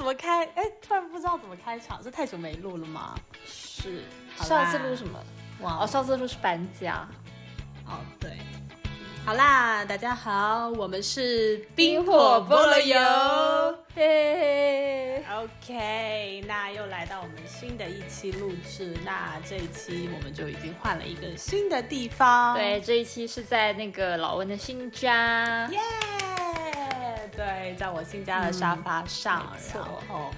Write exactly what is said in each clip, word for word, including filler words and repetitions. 怎么开？哎，突然不知道怎么开场，这太久没录了吗？是，上次录什么？哇，哦，上次录是搬家。哦，对。好啦，大家好，我们是冰火菠萝油，嘿 OK， 那又来到我们新的一期录制，那这一期我们就已经换了一个新的地方，对，这一期是在那个老温的新家，耶、yeah! 对，在我新家的沙发上、嗯、然后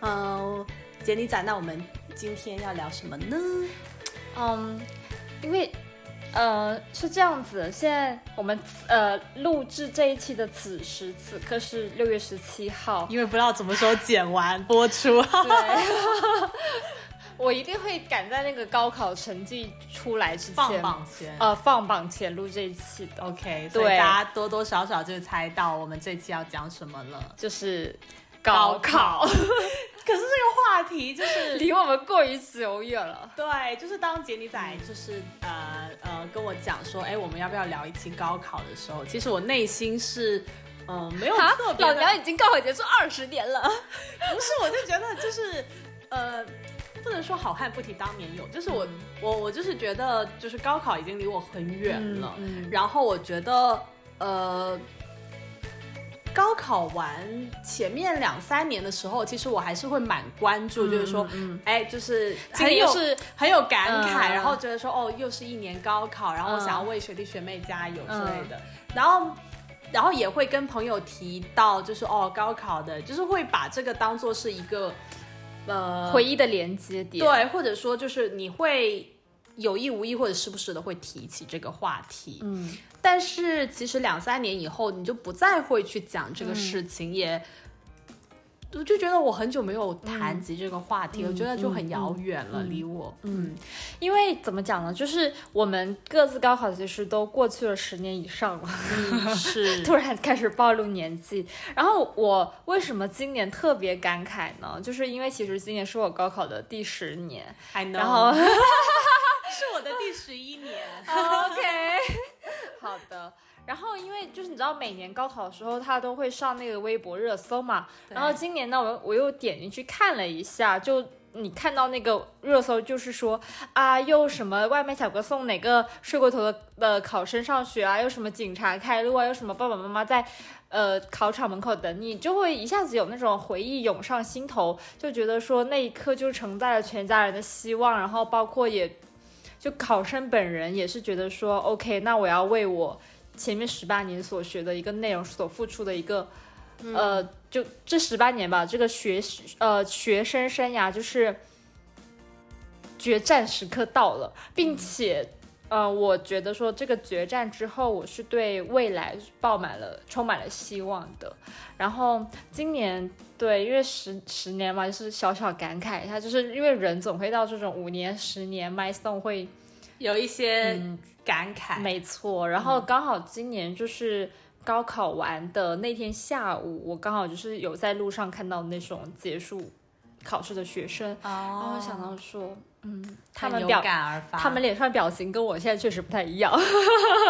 嗯，杰妮仔，那我们今天要聊什么呢？嗯，因为呃，是这样子，现在我们呃录制这一期的此时此刻是六月十七号，因为不知道什么时候剪完播出。对，我一定会赶在那个高考成绩出来之前，放榜前，呃，放榜前录这一期的。OK， 所以大家多多少少就猜到我们这期要讲什么了，就是高考。高考可是这个话题就是离我们过于久远了。对，就是当杰尼仔就是呃呃跟我讲说，哎，我们要不要聊一期高考的时候，其实我内心是，嗯、呃，没有特别的。老娘已经高考结束二十年了，不是，我就觉得就是呃，不能说好汉不提当年勇，就是我、嗯、我我就是觉得就是高考已经离我很远了，嗯嗯、然后我觉得呃。高考完前面两三年的时候，其实我还是会蛮关注，嗯、就是说，哎、嗯，就是很有是很有感慨、嗯，然后觉得说，哦，又是一年高考，然后想要为学弟学妹加油之类的，嗯、然后。然后也会跟朋友提到，就是哦，高考的，就是会把这个当作是一个呃回忆的连接点，对，或者说就是你会。有意无意或者时不时的会提起这个话题，嗯，但是其实两三年以后你就不再会去讲这个事情，嗯、也我就觉得我很久没有谈及这个话题，嗯、我觉得就很遥远了，嗯、离我，嗯，因为怎么讲呢，就是我们各自高考其实都过去了十年以上了，嗯、是突然开始暴露年纪。然后我为什么今年特别感慨呢？就是因为其实今年是我高考的第十年， I know. 然后。是我的第十一年。OK， 好的。然后因为就是你知道每年高考的时候，他都会上那个微博热搜嘛。然后今年呢，我我又点进去看了一下，就你看到那个热搜就是说啊，又什么外卖小哥送哪个睡过头的的考生上学啊，又什么警察开路啊，又什么爸爸妈妈在呃考场门口等你，就会一下子有那种回忆涌上心头，就觉得说那一刻就承载了全家人的希望，然后包括也。就考生本人也是觉得说 OK， 那我要为我前面十八年所学的一个内容所付出的一个、嗯、呃就这十八年吧，这个学呃学生生涯就是决战时刻到了，并且、嗯、呃我觉得说这个决战之后我是对未来抱满了充满了希望的。然后今年对，因为十十年嘛，就是小小感慨一下，就是因为人总会到这种五年、十年 milestone 会有一些感慨、嗯，没错。然后刚好今年就是高考完的那天下午，嗯、我刚好就是有在路上看到那种结束考试的学生，哦、然后想到说，嗯，他们表感而发，他们脸上表情跟我现在确实不太一样。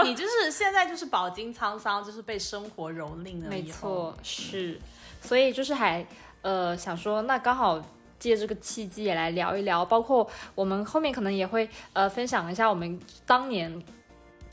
你就是现在就是饱经沧桑，就是被生活蹂躏了，没错，是。嗯，所以就是还呃想说那刚好借这个契机也来聊一聊，包括我们后面可能也会呃分享一下我们当年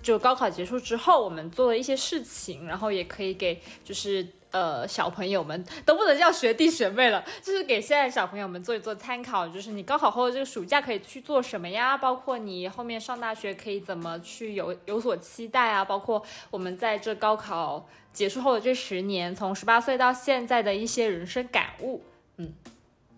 就高考结束之后我们做的一些事情，然后也可以给就是呃小朋友们，都不能叫学弟学妹了，就是给现在小朋友们做一做参考，就是你高考后这个暑假可以去做什么呀，包括你后面上大学可以怎么去有有所期待啊，包括我们在这高考结束后的这十年，从十八岁到现在的一些人生感悟，嗯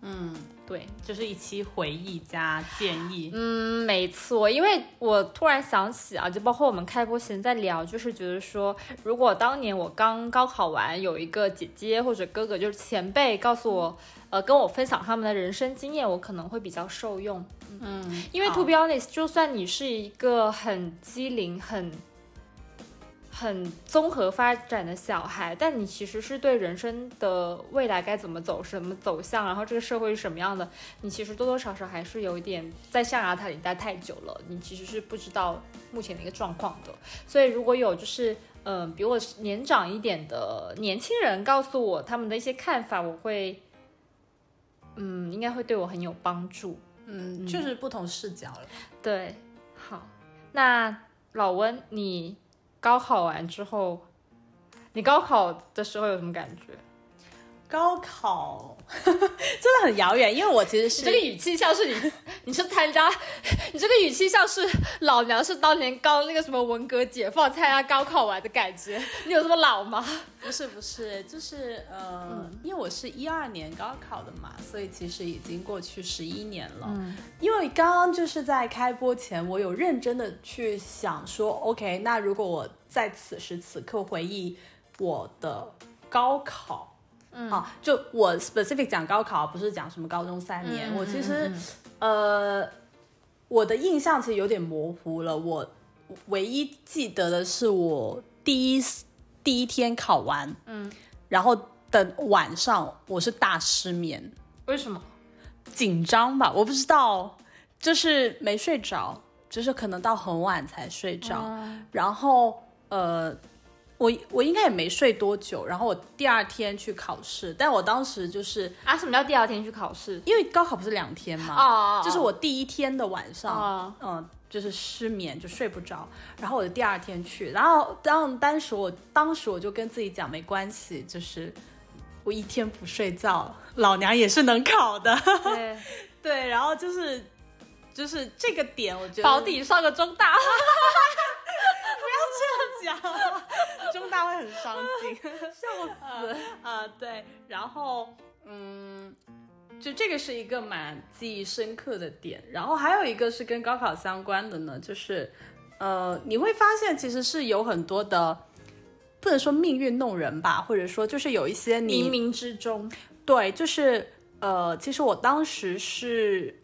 嗯，对，就是一期回忆加建议，嗯，没错。因为我突然想起啊，就包括我们开播前在聊，就是觉得说，如果当年我刚高考完，有一个姐姐或者哥哥，就是前辈告诉我，呃，跟我分享他们的人生经验，我可能会比较受用，嗯，嗯因为 to be honest， 就算你是一个很机灵、很很综合发展的小孩，但你其实是对人生的未来该怎么走什么走向，然后这个社会是什么样的，你其实多多少少还是有一点在象牙塔里待太久了，你其实是不知道目前的一个状况的。所以如果有就是嗯、呃、比我年长一点的年轻人告诉我他们的一些看法，我会嗯，应该会对我很有帮助。嗯，确实不同视角了。对，好，那老温，你高考完之后，你高考的时候有什么感觉？高考呵呵真的很遥远，因为我其实是你这个语气像是你你是参加，你这个语气像是老娘是当年刚那个什么文革解放参加高考完的感觉，你有这么老吗？不是不是，就是呃、嗯，因为我是一二年高考的嘛，所以其实已经过去十一年了、嗯。因为刚刚就是在开播前，我有认真的去想说 ，OK， 那如果我在此时此刻回忆我的高考。嗯、啊，就我 specific 讲高考，不是讲什么高中三年。嗯、我其实、嗯嗯，呃，我的印象其实有点模糊了。我唯一记得的是我第一第一天考完，嗯，然后等晚上我是大失眠。为什么？紧张吧，我不知道，就是没睡着，就是可能到很晚才睡着。嗯、然后，呃。我, 我应该也没睡多久，然后我第二天去考试，但我当时就是啊，什么叫第二天去考试？因为高考不是两天嘛， oh, oh, oh. 就是我第一天的晚上， oh. 嗯，就是失眠就睡不着，然后我就第二天去，然后当当时我当时我就跟自己讲没关系，就是我一天不睡觉，老娘也是能考的，对对，然后就是就是这个点，我觉得保底上个中大。不要这样讲，中大会很伤心，笑死啊！对，然后嗯，就这个是一个蛮记忆深刻的点。然后还有一个是跟高考相关的呢，就是呃，你会发现其实是有很多的，不能说命运弄人吧，或者说就是有一些你冥冥之中，对，就是呃，其实我当时是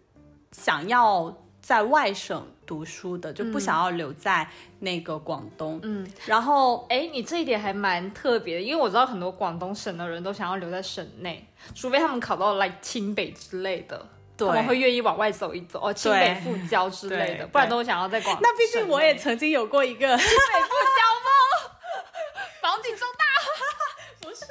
想要在外省读书的，就不想要留在那个广东。嗯，然后哎，你这一点还蛮特别的，因为我知道很多广东省的人都想要留在省内，除非他们考到来清北之类的，对，他们会愿意往外走一走，哦，清北复交之类的，不然都想要在广东。那毕竟我也曾经有过一个清北复交梦，房顶中大，不是。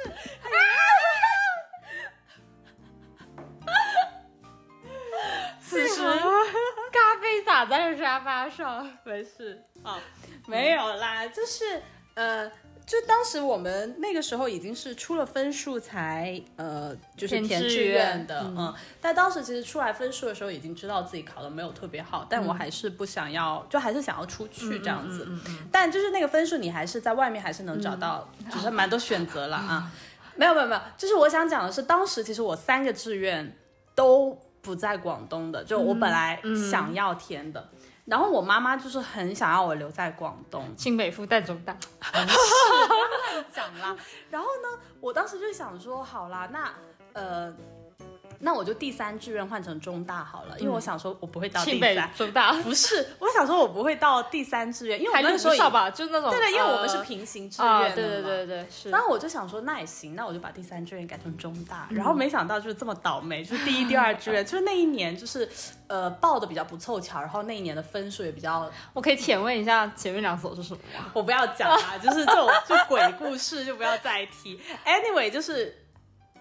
此时咖啡洒在了沙发上，没事啊、哦，没有啦，就是呃，就当时我们那个时候已经是出了分数才呃，就是填志愿的，嗯，但当时其实出来分数的时候已经知道自己考的没有特别好，但我还是不想要，嗯、就还是想要出去这样子，嗯嗯嗯嗯、但就是那个分数你还是在外面还是能找到，嗯、就是蛮多选择了啊，嗯、没有没有没有，就是我想讲的是，当时其实我三个志愿都。不在广东的，就我本来想要填的、嗯嗯、然后我妈妈就是很想要我留在广东清北复旦中大讲啦，然后呢我当时就想说好啦，那呃那我就第三志愿换成中大好了，因为我想说我不会到第三清北中大，不是，我想说我不会到第三志愿，因为我们那时候还轮不上吧，就是那种对的、呃，因为我们是平行志愿的嘛、啊、对对对对是。然后我就想说那也行，那我就把第三志愿改成中大、嗯，然后没想到就是这么倒霉，就是第一、第二志愿，就是那一年就是呃报的比较不凑巧，然后那一年的分数也比较。我可以浅问一下前面两所是什么吗？我不要讲啊，就是这种就鬼故事就不要再提。Anyway， 就是。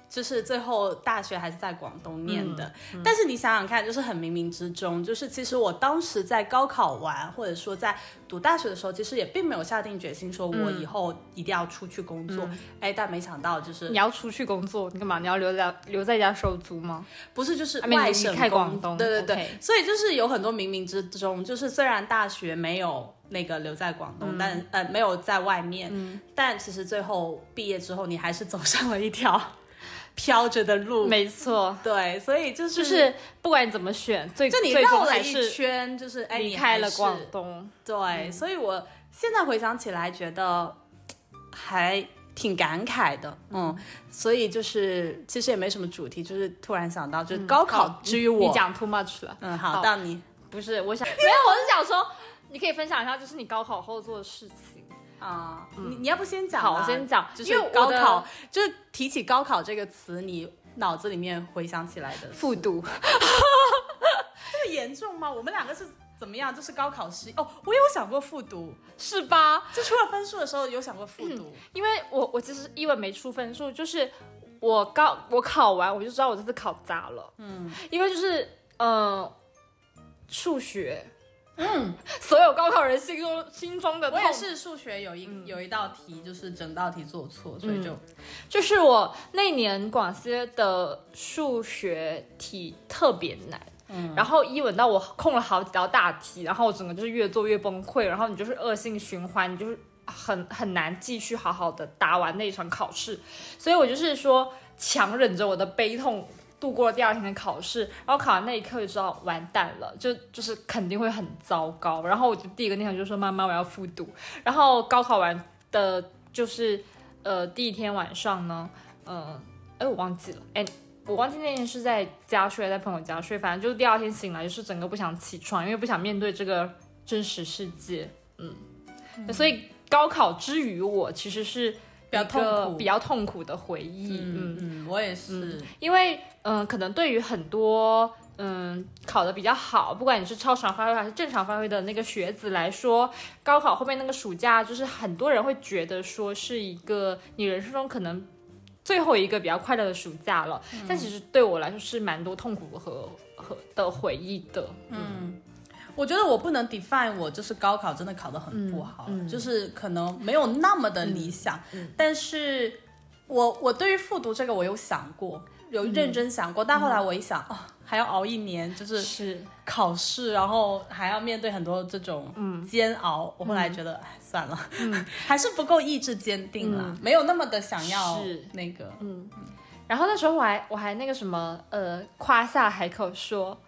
就是最后大学还是在广东念的、嗯嗯、但是你想想看，就是很冥冥之中，就是其实我当时在高考完或者说在读大学的时候，其实也并没有下定决心说我以后一定要出去工作、嗯哎、但没想到就是你要出去工作，你干嘛？你要留在留在家收租吗？不是，就是外省离开广东，对对对、okay、所以就是有很多冥冥之中，就是虽然大学没有那个留在广东、嗯、但呃没有在外面、嗯、但其实最后毕业之后你还是走上了一条飘着的路，没错，对，所以就是就是不管怎么选，最就你绕了一圈，就是哎，离开了广东，对、嗯，所以我现在回想起来觉得还挺感慨的，嗯，所以就是其实也没什么主题，就是突然想到，就是高考之于我、嗯，你讲 too much 了，嗯，好，到你，不是，我想没有，我是想说，你可以分享一下，就是你高考后做的事情。啊、uh, 嗯，你你要不先讲、啊？好，我先讲，就是高考，就是提起高考这个词，你脑子里面回想起来的复读，这么严重吗？我们两个是怎么样？就是高考失哦，我有想过复读，是吧？就出了分数的时候有想过复读，嗯、因为我我其实英文没出分数，就是。我高我考完我就知道我这次考砸了，嗯，因为就是呃数学，嗯，所有高考人心中心中的痛，我也是数学有一、嗯、有一道题就是整道题做错，所以就、嗯、就是我那年广西的数学题特别难。嗯、然后一吻到我空了好几道大题，然后我整个就是越做越崩溃，然后你就是恶性循环，你就是很很难继续好好的答完那一场考试，所以我就是说强忍着我的悲痛度过了第二天的考试，然后考完那一刻就知道完蛋了，就就是肯定会很糟糕，然后我就第一个念头就说妈妈我要复读，然后高考完的就是呃第一天晚上呢，呃哎我忘记了哎。我忘记那天是在家睡，在朋友家睡，反正就是第二天醒来就是整个不想起床，因为不想面对这个真实世界。嗯，嗯所以高考之于我其实是比较痛苦、比较痛苦的回忆。嗯 嗯, 嗯，我也是，嗯、因为嗯、呃，可能对于很多嗯考得比较好，不管你是超常发挥还是正常发挥的那个学子来说，高考后面那个暑假，就是很多人会觉得说是一个你人生中可能。最后一个比较快乐的暑假了、嗯、但其实对我来说是蛮多痛苦和和的回忆的。 嗯, 嗯我觉得我不能 define 我就是高考真的考得很不好、嗯嗯、就是可能没有那么的理想、嗯嗯、但是我我对于复读这个我有想过，有认真想过、嗯、但后来我一想、嗯、哦，还要熬一年就是考试，然后还要面对很多这种煎熬、嗯、我后来觉得、嗯、算了、嗯、还是不够意志坚定啦、嗯、没有那么的想要那个嗯。然后那时候我还我还那个什么呃夸下海口说，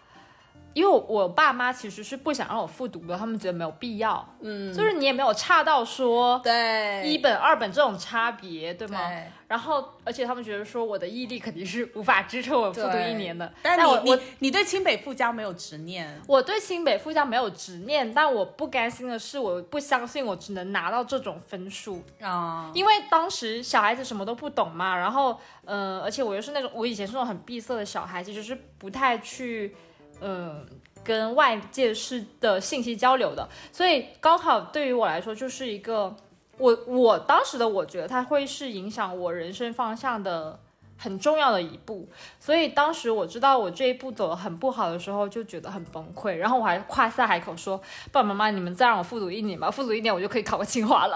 因为 我, 我爸妈其实是不想让我复读的，他们觉得没有必要，嗯，就是你也没有差到说对一本二本这种差别，对吗？对，然后而且他们觉得说我的毅力肯定是无法支撑我复读一年的。但你但我 你, 你对清北复交没有执念？我对清北复交没有执念，但我不甘心的是我不相信我只能拿到这种分数啊、哦！因为当时小孩子什么都不懂嘛，然后嗯、呃，而且我又是那种我以前是那种很闭塞的小孩子，就是不太去嗯，跟外界是的信息交流的，所以高考对于我来说就是一个我我当时的我觉得它会是影响我人生方向的很重要的一步，所以当时我知道我这一步走得很不好的时候就觉得很崩溃，然后我还夸下海口说爸爸妈妈你们再让我复读一年吧，复读一年我就可以考个清华了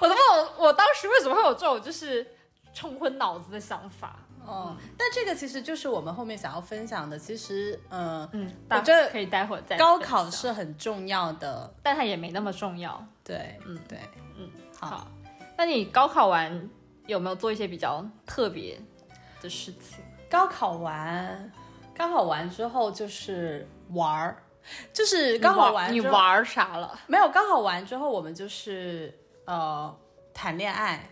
我都不懂我当时为什么会有这种就是冲昏脑子的想法。哦，但这个其实就是我们后面想要分享的。其实，呃、嗯，我觉得可以待会再。高考是很重要的，但它也没那么重要。对，嗯，对，嗯，好。好，那你高考完有没有做一些比较特别的事情？高考完，高考完之后就是玩儿，就是高考完你玩，你玩啥了？没有，高考完之后我们就是呃谈恋爱，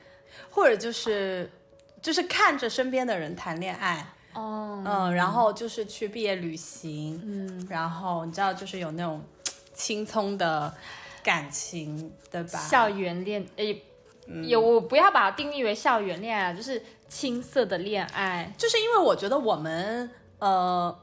或者就是。啊就是看着身边的人谈恋爱、oh, 嗯，然后就是去毕业旅行，嗯，然后你知道就是有那种青葱的感情，对吧？校园恋诶、嗯、有我不要把它定义为校园恋爱，就是青涩的恋爱，就是因为我觉得我们呃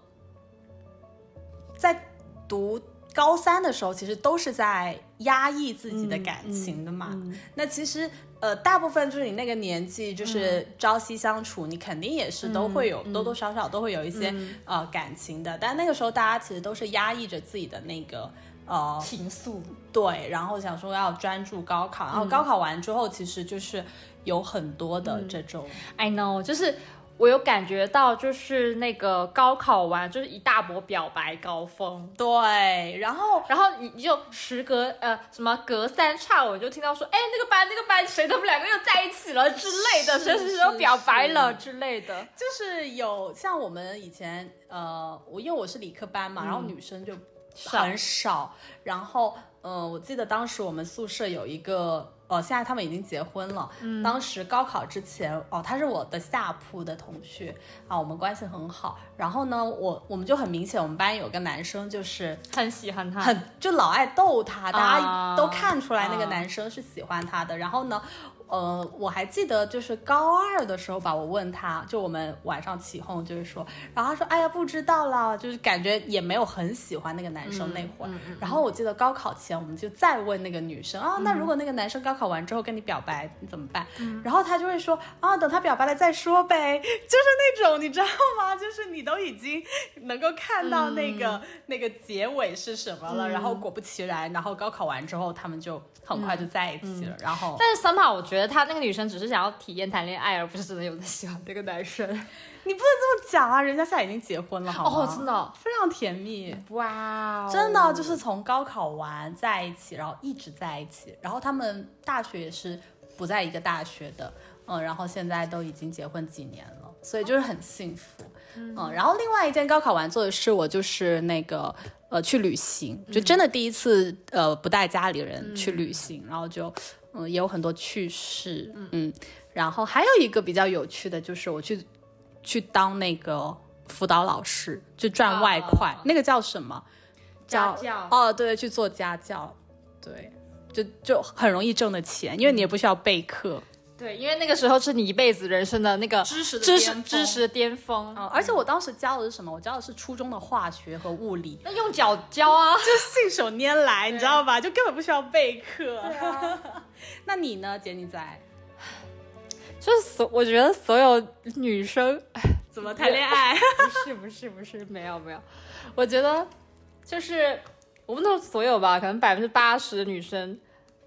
在读高三的时候其实都是在压抑自己的感情的嘛、嗯嗯、那其实呃，大部分就是你那个年纪就是朝夕相处、嗯、你肯定也是都会有、嗯、多多少少都会有一些、嗯、呃感情的，但那个时候大家其实都是压抑着自己的那个呃情愫，对，然后想说要专注高考、嗯、然后高考完之后其实就是有很多的这种、嗯、I know 就是我有感觉到就是那个高考完就是一大波表白高峰，对，然后然后你就时隔呃什么隔三差五就听到说哎那个班那个班谁他们两个又在一起了之类的，谁谁谁都表白了之类的，就是有像我们以前呃我因为我是理科班嘛、嗯、然后女生就很少，然后嗯、呃、我记得当时我们宿舍有一个哦，现在他们已经结婚了、嗯、当时高考之前哦，他是我的下铺的同学啊，我们关系很好，然后呢我我们就很明显我们班有个男生就是很喜欢他，很就老爱逗他，大家都看出来那个男生是喜欢他的、啊、然后呢呃，我还记得就是高二的时候吧，我问他就我们晚上起哄就是说，然后他说哎呀不知道啦，就是感觉也没有很喜欢那个男生那会儿、嗯嗯嗯、然后我记得高考前我们就再问那个女生啊，那如果那个男生高考完之后跟你表白你怎么办、嗯、然后他就会说啊，等他表白了再说呗，就是那种你知道吗，就是你都已经能够看到那个、嗯、那个结尾是什么了、嗯、然后果不其然，然后高考完之后他们就很快就在一起了、嗯、然后但是 somehow 我觉得他那个女生只是想要体验谈恋爱，而不是真的有在喜欢这个男生。你不能这么讲啊，人家现在已经结婚了好吗？哦，真的、哦、非常甜蜜，哇、wow、真的就是从高考完在一起，然后一直在一起，然后他们大学也是不在一个大学的，嗯，然后现在都已经结婚几年了，所以就是很幸福。嗯，嗯，然后另外一件高考完做的事，我就是那个呃去旅行，就真的第一次、嗯、呃不带家里人去旅行，嗯、然后就嗯、呃、也有很多趣事，嗯，嗯，然后还有一个比较有趣的就是我去去当那个辅导老师，就赚外快，哦、那个叫什么？叫家教哦，对，去做家教，对，就就很容易挣的钱，因为你也不需要备课。嗯，对，因为那个时候是你一辈子人生的那个知识的巅峰，知识的巅峰、嗯、而且我当时教的是什么，我教的是初中的化学和物理，那用脚教啊，就是信手拈来你知道吧，就根本不需要备课、啊、那你呢姐，你在就是我觉得所有女生怎么谈恋爱不是不是不是没有没有，我觉得就是我们都所有吧，可能百分之八十的女生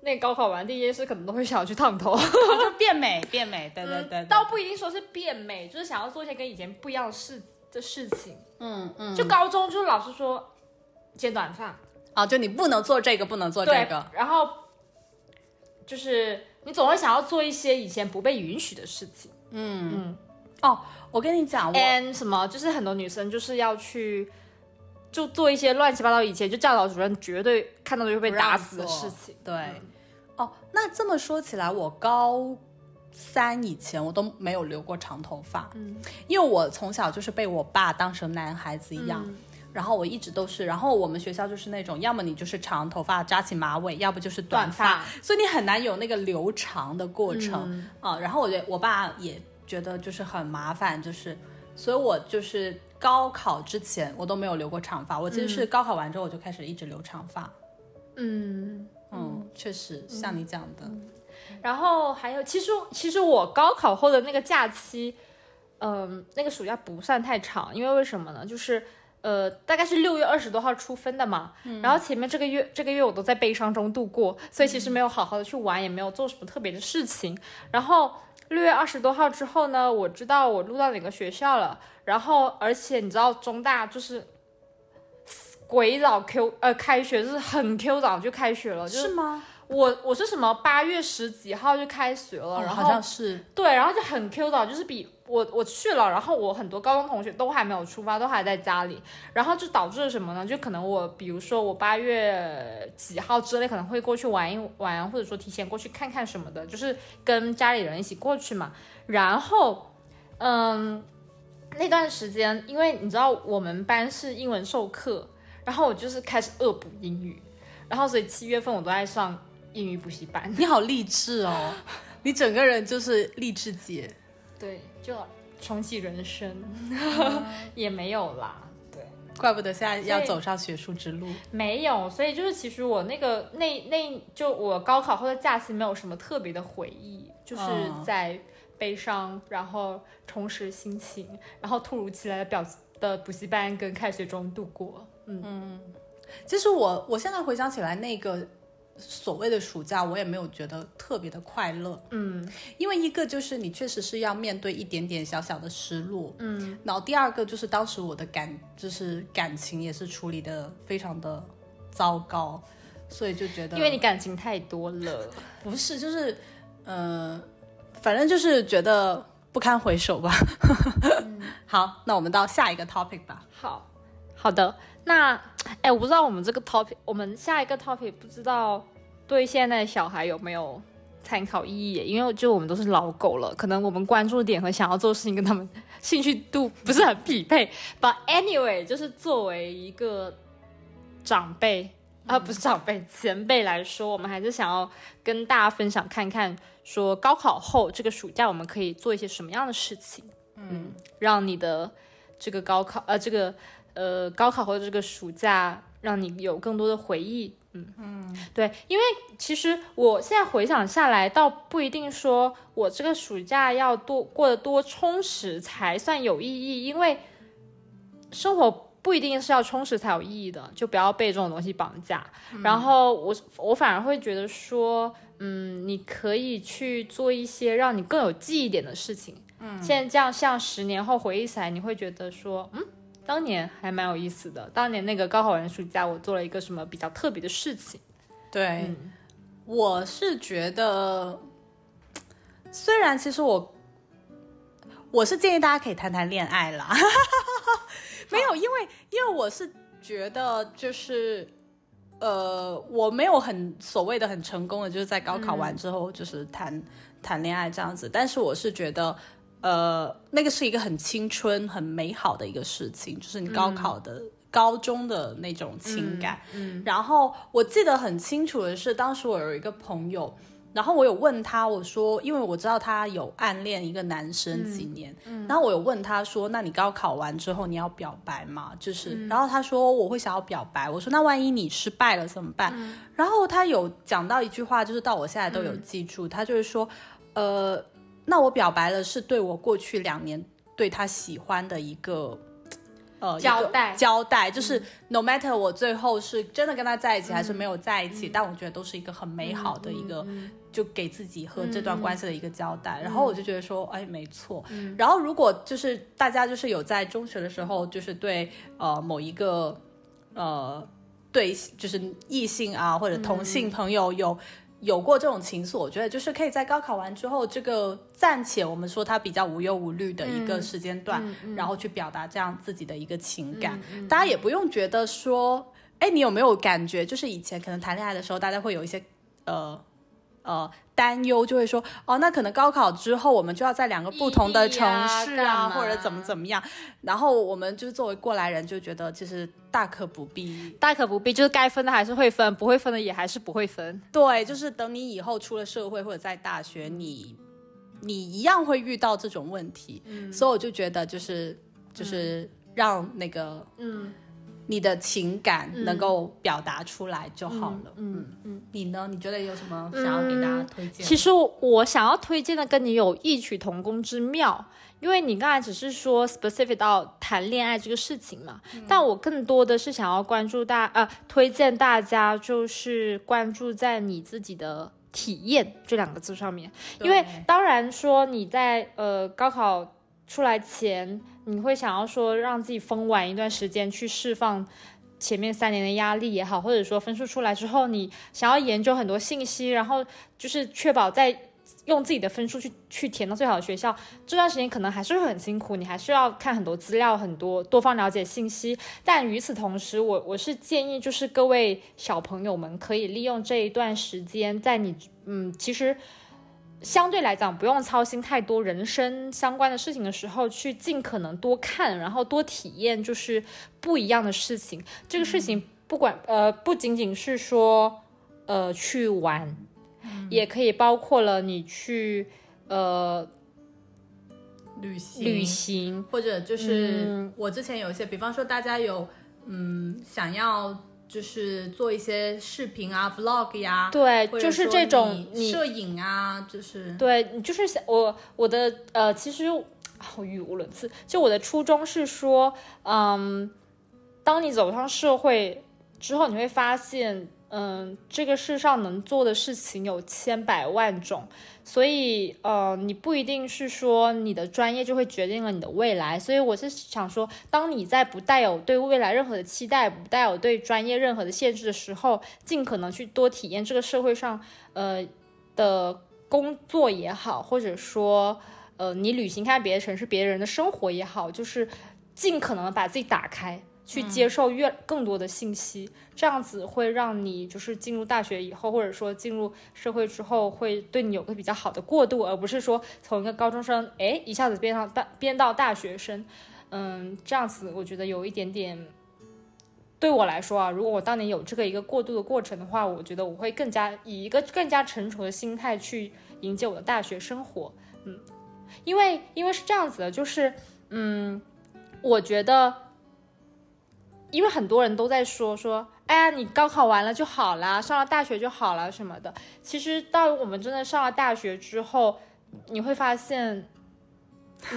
那个高考完第一件事可能都会想要去烫头、啊、就变美变美，对对 对, 对、嗯、倒不一定说是变美，就是想要做一些跟以前不一样的事的事情，嗯嗯，就高中就是老师说剪短发啊，就你不能做这个不能做这个，然后就是你总会想要做一些以前不被允许的事情，嗯嗯，哦我跟你讲 and 什么，就是很多女生就是要去就做一些乱七八糟以前就教导主任绝对看到就会被打死的事情，对、嗯、哦，那这么说起来我高三以前我都没有留过长头发、嗯、因为我从小就是被我爸当成男孩子一样、嗯、然后我一直都是，然后我们学校就是那种要么你就是长头发扎起马尾，要不就是短 发, 短发所以你很难有那个留长的过程、嗯、啊。然后我觉得我爸也觉得就是很麻烦，就是所以我就是高考之前我都没有留过长发，我其实是高考完之后我就开始一直留长发，嗯嗯，确实像你讲的、嗯、然后还有其实其实我高考后的那个假期嗯、呃，那个暑假不算太长，因为为什么呢，就是呃，大概是六月二十多号出分的嘛、嗯、然后前面这个月这个月我都在悲伤中度过，所以其实没有好好的去玩、嗯、也没有做什么特别的事情，然后六月二十多号之后呢，我知道我录到哪个学校了，然后而且你知道中大就是鬼早 Q 呃开学，就是很 Q 早就开学了，就是吗？我我是什么八月十几号就开学了，哦、然后好像是对，然后就很 Q 早，就是比我我去了，然后我很多高中同学都还没有出发，都还在家里，然后就导致了什么呢？就可能我比如说我八月几号之类可能会过去玩一玩，或者说提前过去看看什么的，就是跟家里人一起过去嘛。然后嗯，那段时间因为你知道我们班是英文授课，然后我就是开始恶补英语，然后所以七月份我都在上英语补习班。你好励志哦你整个人就是励志姐，对，就重启人生、嗯、也没有啦，对，怪不得现在要走上学术之路。没有，所以就是其实我那个那那就我高考后的假期没有什么特别的回忆，就是在悲伤然后重拾心情，然后突如其来的表的补习班跟开学中度过。嗯嗯，其实我我现在回想起来那个所谓的暑假我也没有觉得特别的快乐，嗯，因为一个就是你确实是要面对一点点小小的失落，嗯，然后第二个就是当时我的感就是感情也是处理的非常的糟糕，所以就觉得因为你感情太多了不是就是呃，反正就是觉得不堪回首吧、嗯、好，那我们到下一个 topic 吧。好好的，那哎，我不知道我们这个 topic 我们下一个 topic 不知道对现在的小孩有没有参考意义，因为就我们都是老狗了，可能我们关注点和想要做事情跟他们兴趣度不是很匹配 but anyway 就是作为一个长辈、嗯、啊不是长辈前辈来说，我们还是想要跟大家分享看看说高考后这个暑假我们可以做一些什么样的事情， 嗯, 嗯让你的这个高考呃这个呃高考后的这个暑假让你有更多的回忆。嗯嗯，对，因为其实我现在回想下来，倒不一定说我这个暑假要多过得多充实才算有意义，因为生活不一定是要充实才有意义的，就不要被这种东西绑架。嗯、然后我我反而会觉得说，嗯，你可以去做一些让你更有记忆点的事情。嗯，现在这样，像十年后回忆起来，你会觉得说，嗯。当年还蛮有意思的，当年那个高考完暑假我做了一个什么比较特别的事情。对、嗯、我是觉得虽然其实我我是建议大家可以谈谈恋爱啦没有，因为因为我是觉得就是呃，我没有很所谓的很成功的就是在高考完之后就是谈、嗯、谈恋爱这样子，但是我是觉得呃，那个是一个很青春很美好的一个事情，就是你高考的、嗯、高中的那种情感、嗯嗯、然后我记得很清楚的是当时我有一个朋友，然后我有问他，我说因为我知道他有暗恋一个男生几年、嗯嗯、然后我有问他说那你高考完之后你要表白吗，就是、嗯、然后他说我会想要表白，我说那万一你失败了怎么办、嗯、然后他有讲到一句话，就是到我现在都有记住、嗯、他就是说呃那我表白了是对我过去两年对他喜欢的一个呃交代交代，就是、嗯、no matter 我最后是真的跟他在一起、嗯、还是没有在一起、嗯、但我觉得都是一个很美好的一个、嗯、就给自己和这段关系的一个交代、嗯、然后我就觉得说哎没错、嗯、然后如果就是大家就是有在中学的时候就是对呃某一个呃对就是异性啊或者同性朋友有、嗯有过这种情愫，我觉得就是可以在高考完之后这个暂且我们说它比较无忧无虑的一个时间段、嗯嗯嗯、然后去表达这样自己的一个情感、嗯嗯、大家也不用觉得说哎，你有没有感觉就是以前可能谈恋爱的时候大家会有一些呃呃担忧，就会说哦，那可能高考之后我们就要在两个不同的城市啊或者怎么怎么样，然后我们就是作为过来人就觉得其实大可不必，大可不必，就是该分的还是会分，不会分的也还是不会分。对，就是等你以后出了社会或者在大学，你你一样会遇到这种问题、嗯、所以我就觉得就是就是让那个嗯你的情感能够表达出来就好了。嗯嗯，你呢？你觉得有什么想要给大家推荐、嗯、其实我想要推荐的跟你有异曲同工之妙，因为你刚才只是说 specific 到谈恋爱这个事情嘛、嗯、但我更多的是想要关注大呃推荐大家就是关注在你自己的体验这两个字上面，因为当然说你在呃高考出来前你会想要说让自己疯玩一段时间，去释放前面三年的压力也好，或者说分数出来之后你想要研究很多信息，然后就是确保在用自己的分数去去填到最好的学校，这段时间可能还是会很辛苦，你还是要看很多资料，很多多方了解信息，但与此同时我我是建议就是各位小朋友们可以利用这一段时间，在你嗯其实相对来讲不用操心太多人生相关的事情的时候，去尽可能多看，然后多体验就是不一样的事情。这个事情不管、嗯、呃不仅仅是说呃去玩、嗯、也可以包括了你去呃旅行旅行或者就是、嗯、我之前有一些比方说大家有嗯想要就是做一些视频啊 vlog 呀，对，就是这种摄影啊，就是对，就是我我的呃其实我语无伦次，就我的初衷是说嗯当你走上社会之后，你会发现嗯这个世上能做的事情有千百万种，所以呃你不一定是说你的专业就会决定了你的未来，所以我是想说当你在不带有对未来任何的期待，不带有对专业任何的限制的时候，尽可能去多体验这个社会上呃的工作也好，或者说呃你旅行看别的城市别人的生活也好，就是尽可能把自己打开，去接受越更多的信息，这样子会让你就是进入大学以后，或者说进入社会之后，会对你有个比较好的过渡，而不是说从一个高中生哎一下子变上大变到大学生。嗯，这样子我觉得有一点点，对我来说啊，如果我当年有这个一个过渡的过程的话，我觉得我会更加以一个更加成熟的心态去迎接我的大学生活。嗯，因为因为是这样子的，就是嗯我觉得因为很多人都在说说哎呀你高考完了就好了，上了大学就好了什么的，其实到我们真的上了大学之后，你会发现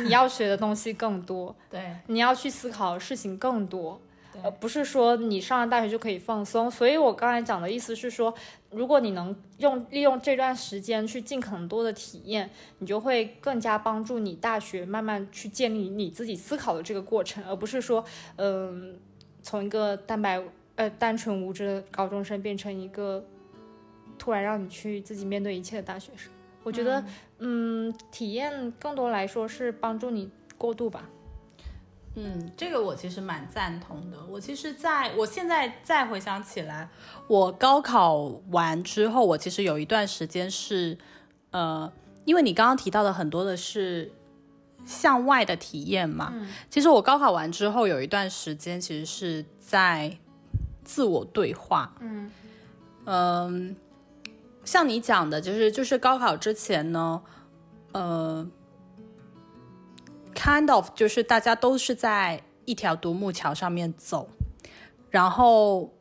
你要学的东西更多对，你要去思考的事情更多，呃，不是说你上了大学就可以放松。所以我刚才讲的意思是说，如果你能用利用这段时间去尽很多的体验，你就会更加帮助你大学慢慢去建立你自己思考的这个过程，而不是说嗯、呃，从一个蛋白呃单纯无知的高中生变成一个突然让你去自己面对一切的大学生。我觉得 嗯, 嗯，体验更多来说是帮助你过渡吧。嗯，这个我其实蛮赞同的。我其实在我现在再回想起来，我高考完之后，我其实有一段时间是呃，因为你刚刚提到的很多的是向外的体验嘛、嗯、其实我高考完之后有一段时间其实是在自我对话。嗯嗯、呃，像你讲的就是就是高考之前呢呃kind of 就是大家都是在一条独木桥上面走，然后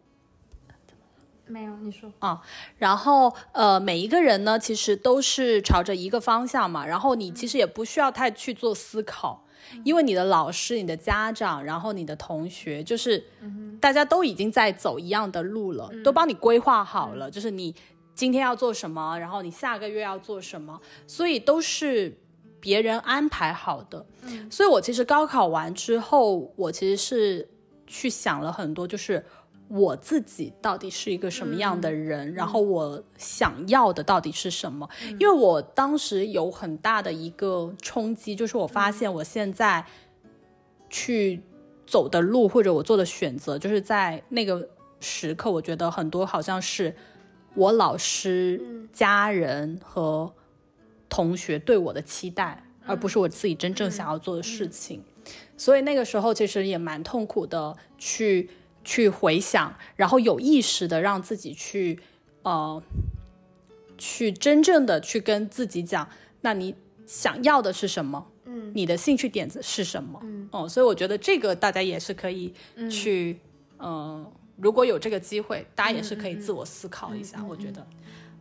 没有你说啊，然后呃每一个人呢其实都是朝着一个方向嘛，然后你其实也不需要太去做思考、嗯、因为你的老师你的家长然后你的同学就是、嗯、大家都已经在走一样的路了、嗯、都帮你规划好了、嗯、就是你今天要做什么，然后你下个月要做什么，所以都是别人安排好的、嗯、所以我其实高考完之后我其实是去想了很多，就是我自己到底是一个什么样的人、嗯、然后我想要的到底是什么、嗯、因为我当时有很大的一个冲击，就是我发现我现在去走的路或者我做的选择，就是在那个时刻我觉得很多好像是我老师、嗯、家人和同学对我的期待，而不是我自己真正想要做的事情、嗯嗯嗯、所以那个时候其实也蛮痛苦的，去去回想，然后有意识的让自己去呃，去真正的去跟自己讲，那你想要的是什么、嗯、你的兴趣点子是什么、嗯嗯、所以我觉得这个大家也是可以去、嗯呃、如果有这个机会大家也是可以自我思考一下、嗯、我觉得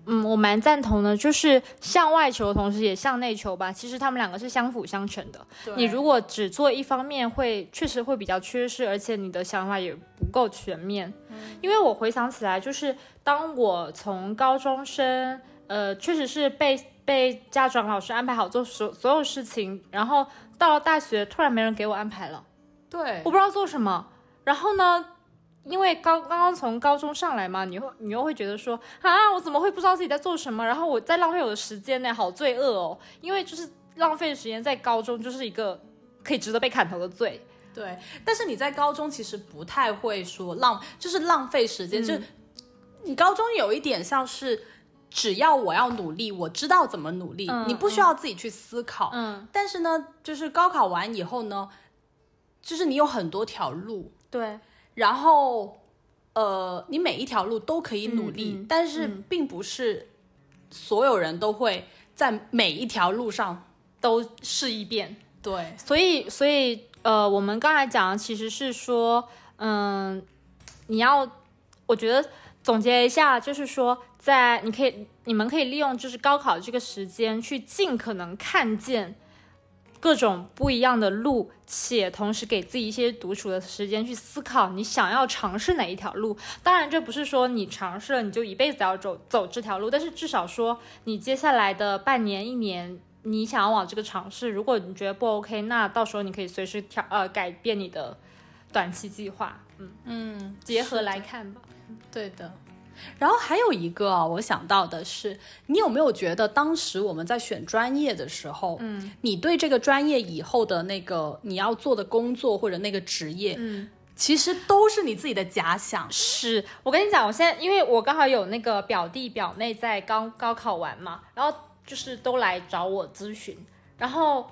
嗯，我蛮赞同的，就是向外求的同时也向内求吧，其实他们两个是相辅相成的。你如果只做一方面会确实会比较缺失，而且你的想法也不够全面、嗯、因为我回想起来，就是当我从高中生呃，确实是被被家长老师安排好做所所有事情，然后到了大学突然没人给我安排了，对，我不知道做什么，然后呢因为高刚刚从高中上来嘛，你又你又会觉得说啊，我怎么会不知道自己在做什么？然后我在浪费我的时间呢，好罪恶哦！因为就是浪费时间在高中就是一个可以值得被砍头的罪。对，但是你在高中其实不太会说浪，就是浪费时间，嗯、就你高中有一点像是只要我要努力，我知道怎么努力，嗯、你不需要自己去思考。嗯，但是呢，就是高考完以后呢，就是你有很多条路。对。然后呃，你每一条路都可以努力、嗯嗯、但是并不是所有人都会在每一条路上都试一遍。对，所以所以呃，我们刚才讲的其实是说嗯、呃，你要我觉得总结一下就是说，在你可以你们可以利用就是高考这个时间去尽可能看见各种不一样的路，且同时给自己一些独处的时间去思考你想要尝试哪一条路。当然这不是说你尝试了你就一辈子要走走这条路，但是至少说你接下来的半年一年你想要往这个尝试，如果你觉得不 OK， 那到时候你可以随时调呃改变你的短期计划。嗯嗯，结合来看吧。对的。然后还有一个、啊、我想到的是，你有没有觉得当时我们在选专业的时候、嗯、你对这个专业以后的那个你要做的工作或者那个职业、嗯、其实都是你自己的假想。是，我跟你讲，我现在因为我刚好有那个表弟表妹在刚高考完嘛，然后就是都来找我咨询，然后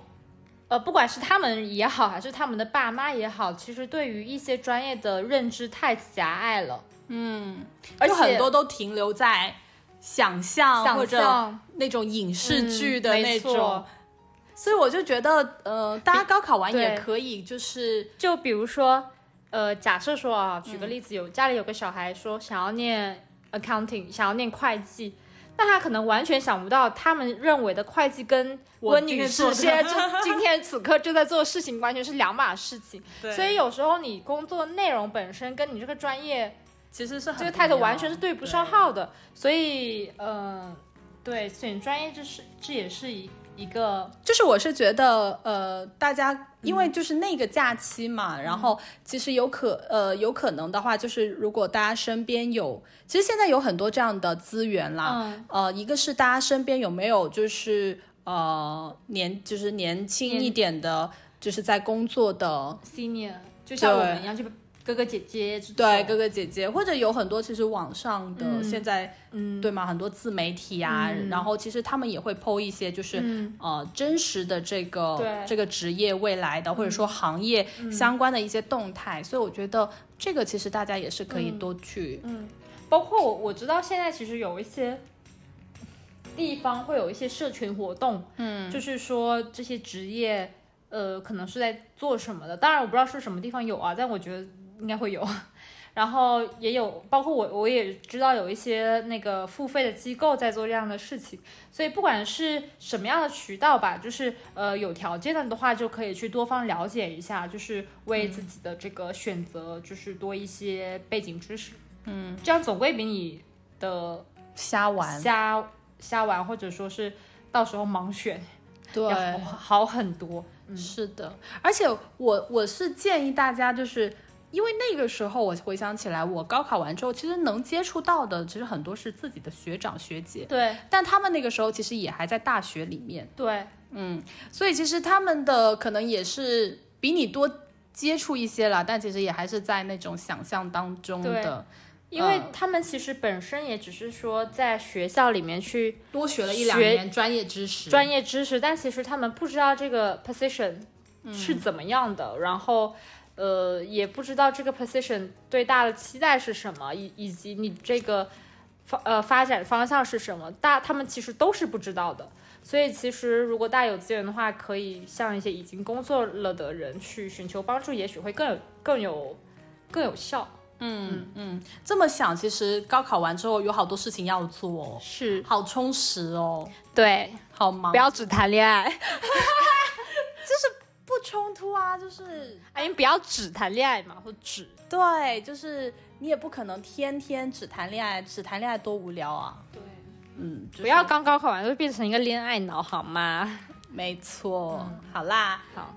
呃，不管是他们也好还是他们的爸妈也好，其实对于一些专业的认知太狭隘了。嗯，而且很多都停留在想象或者那种影视剧的那种、嗯、所以我就觉得呃，大家高考完也可以就是就比如说呃，假设说啊，举个例子，有家里有个小孩说想要念 accounting， 想要念会计，那他可能完全想不到，他们认为的会计跟温女士现在就今天此刻正在做事情完全是两码事情。所以有时候你工作内容本身跟你这个专业其实是很这个态度完全是对不上号的。所以，呃，对，选专业这是这也是一。一个就是我是觉得呃，大家因为就是那个假期嘛、嗯、然后其实有可呃有可能的话，就是如果大家身边有，其实现在有很多这样的资源啦、嗯、呃，一个是大家身边有没有就是呃年就是年轻一点的、嗯、就是在工作的 senior， 就像我们一样去哥哥姐姐，对哥哥姐姐，或者有很多其实网上的、嗯、现在、嗯、对吗？很多自媒体啊、嗯，然后其实他们也会 po 一些就是、嗯、呃真实的这个这个职业未来的、嗯、或者说行业相关的一些动态、嗯，所以我觉得这个其实大家也是可以多去，嗯，嗯包括我我知道现在其实有一些地方会有一些社群活动，嗯，就是说这些职业呃可能是在做什么的，当然我不知道是什么地方有啊，但我觉得。应该会有，然后也有包括我我也知道有一些那个付费的机构在做这样的事情，所以不管是什么样的渠道吧，就是呃有条件的话就可以去多方了解一下，就是为自己的这个选择就是多一些背景知识，嗯，这样总归比你的瞎玩瞎瞎玩或者说是到时候盲选对要好很多、嗯、是的。而且我我是建议大家就是因为那个时候我回想起来，我高考完之后其实能接触到的其实很多是自己的学长学姐，对，但他们那个时候其实也还在大学里面，对，嗯，所以其实他们的可能也是比你多接触一些啦，但其实也还是在那种想象当中的，因为他们其实本身也只是说在学校里面去多学了一两年专业知识专业知识但其实他们不知道这个 position 是怎么样的、嗯、然后呃，也不知道这个 position 对大的期待是什么，以以及你这个发呃发展方向是什么，大他们其实都是不知道的。所以其实如果大有资源的话，可以向一些已经工作了的人去寻求帮助，也许会更有更有更有效。嗯嗯，这么想，其实高考完之后有好多事情要做、哦，是好充实哦，对，好忙，不要只谈恋爱，就是。不冲突啊，就是哎，你不要只谈恋爱嘛，或只对，就是你也不可能天天只谈恋爱，只谈恋爱多无聊啊。对，嗯，就是、不要刚高考完就变成一个恋爱脑好吗？没错，嗯、好啦，好，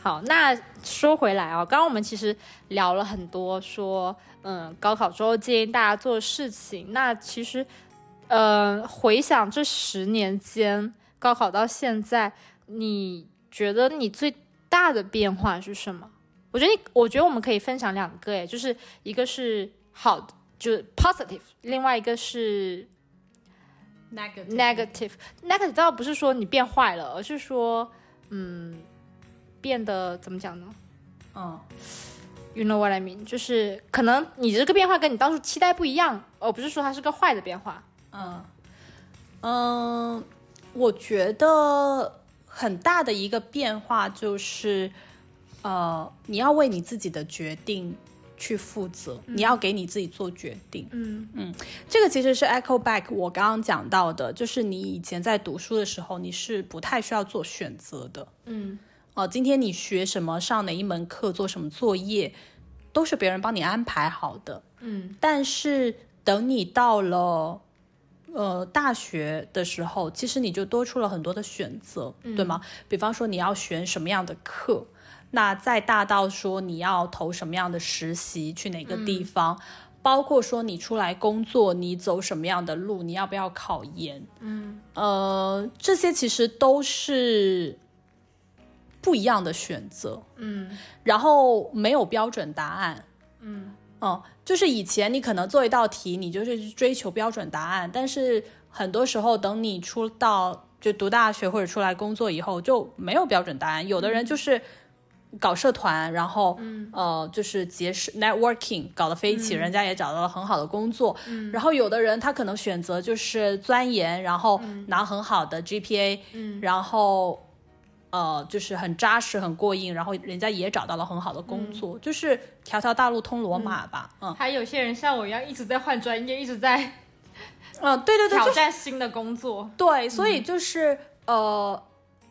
好，那说回来啊、哦，刚刚我们其实聊了很多说，说嗯，高考之后建议大家做事情。那其实，呃，回想这十年间，高考到现在，你。觉得你最大的变化是什么？我觉得你，我觉得我们可以分享两个，哎，就是一个是好的，就是 positive， 另外一个是 negative。negative negative 倒不是说你变坏了，而是说，嗯，变得怎么讲呢？嗯、oh. ，You know what I mean？ 就是可能你这个变化跟你当初期待不一样，而不是说它是个坏的变化。嗯嗯，我觉得。很大的一个变化就是呃，你要为你自己的决定去负责、嗯、你要给你自己做决定，嗯嗯，这个其实是 echo back 我刚刚讲到的，就是你以前在读书的时候你是不太需要做选择的，嗯，哦、呃，今天你学什么上哪一门课做什么作业都是别人帮你安排好的，嗯，但是等你到了呃，大学的时候其实你就多出了很多的选择、嗯、对吗？比方说你要选什么样的课，那再大到说你要投什么样的实习，去哪个地方、嗯、包括说你出来工作你走什么样的路，你要不要考研，嗯，呃，这些其实都是不一样的选择，嗯，然后没有标准答案，嗯嗯，就是以前你可能做一道题你就是追求标准答案，但是很多时候等你出到就读大学或者出来工作以后就没有标准答案，有的人就是搞社团，然后、嗯、呃，就是结识 networking 搞得飞起、嗯、人家也找到了很好的工作、嗯、然后有的人他可能选择就是钻研，然后拿很好的 G P A、嗯、然后呃，就是很扎实很过硬，然后人家也找到了很好的工作、嗯、就是条条大路通罗马吧、嗯嗯、还有些人像我一样一直在换专业，一直在、呃、对对对，挑战新的工作，对，所以就是、嗯、呃，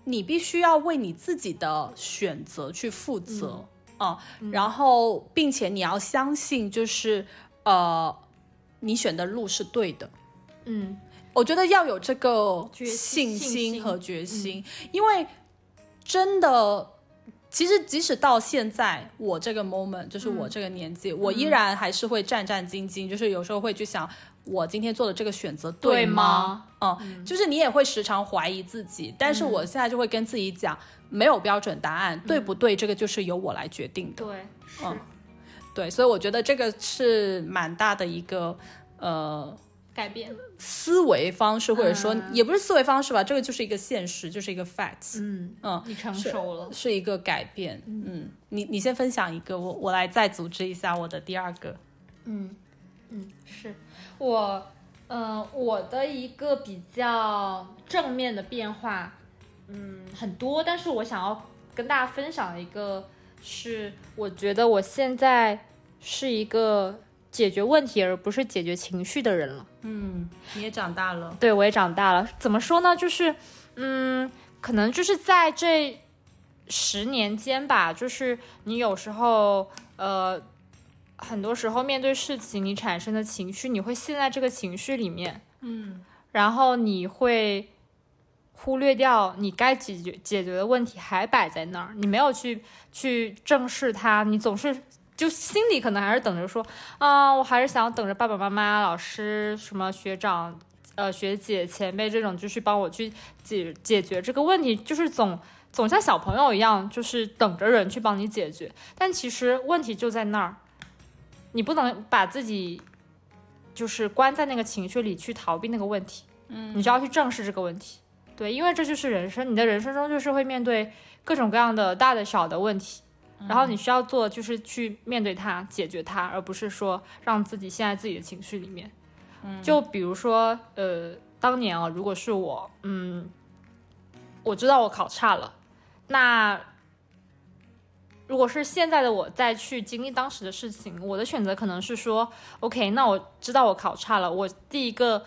你必须要为你自己的选择去负责、嗯呃嗯、然后并且你要相信就是呃，你选的路是对的，嗯，我觉得要有这个信心和决心、嗯、因为真的其实即使到现在我这个 moment 就是我这个年纪、嗯、我依然还是会战战兢兢、嗯、就是有时候会去想我今天做的这个选择对吗, 对吗、嗯嗯、就是你也会时常怀疑自己，但是我现在就会跟自己讲、嗯、没有标准答案、嗯、对不对，这个就是由我来决定的，对、嗯、是，对，所以我觉得这个是蛮大的一个呃改变思维方式，或者说、嗯、也不是思维方式吧，这个就是一个现实，就是一个 facts。嗯嗯，你成熟了，是，是一个改变。嗯，嗯你你先分享一个，我我来再组织一下我的第二个。嗯嗯，是我嗯、呃、我的一个比较正面的变化，嗯很多，但是我想要跟大家分享一个是，我觉得我现在是一个解决问题而不是解决情绪的人了。嗯，你也长大了。对，我也长大了。怎么说呢，就是嗯可能就是在这十年间吧，就是你有时候呃很多时候面对事情你产生的情绪，你会陷在这个情绪里面，嗯，然后你会忽略掉你该解决解决的问题还摆在那儿，你没有去去正视它，你总是就心里可能还是等着说，嗯、呃，我还是想等着爸爸妈妈、老师、什么学长、呃学姐、前辈这种，就是帮我去解解决这个问题，就是总总像小朋友一样，就是等着人去帮你解决。但其实问题就在那儿，你不能把自己就是关在那个情绪里去逃避那个问题，嗯，你就要去正视这个问题。对，因为这就是人生，你的人生中就是会面对各种各样的大的小的问题。然后你需要做就是去面对它，解决它，而不是说让自己陷在自己的情绪里面。就比如说呃，当年啊，如果是我，嗯，我知道我考差了，那如果是现在的我再去经历当时的事情，我的选择可能是说 OK， 那我知道我考差了，我第一个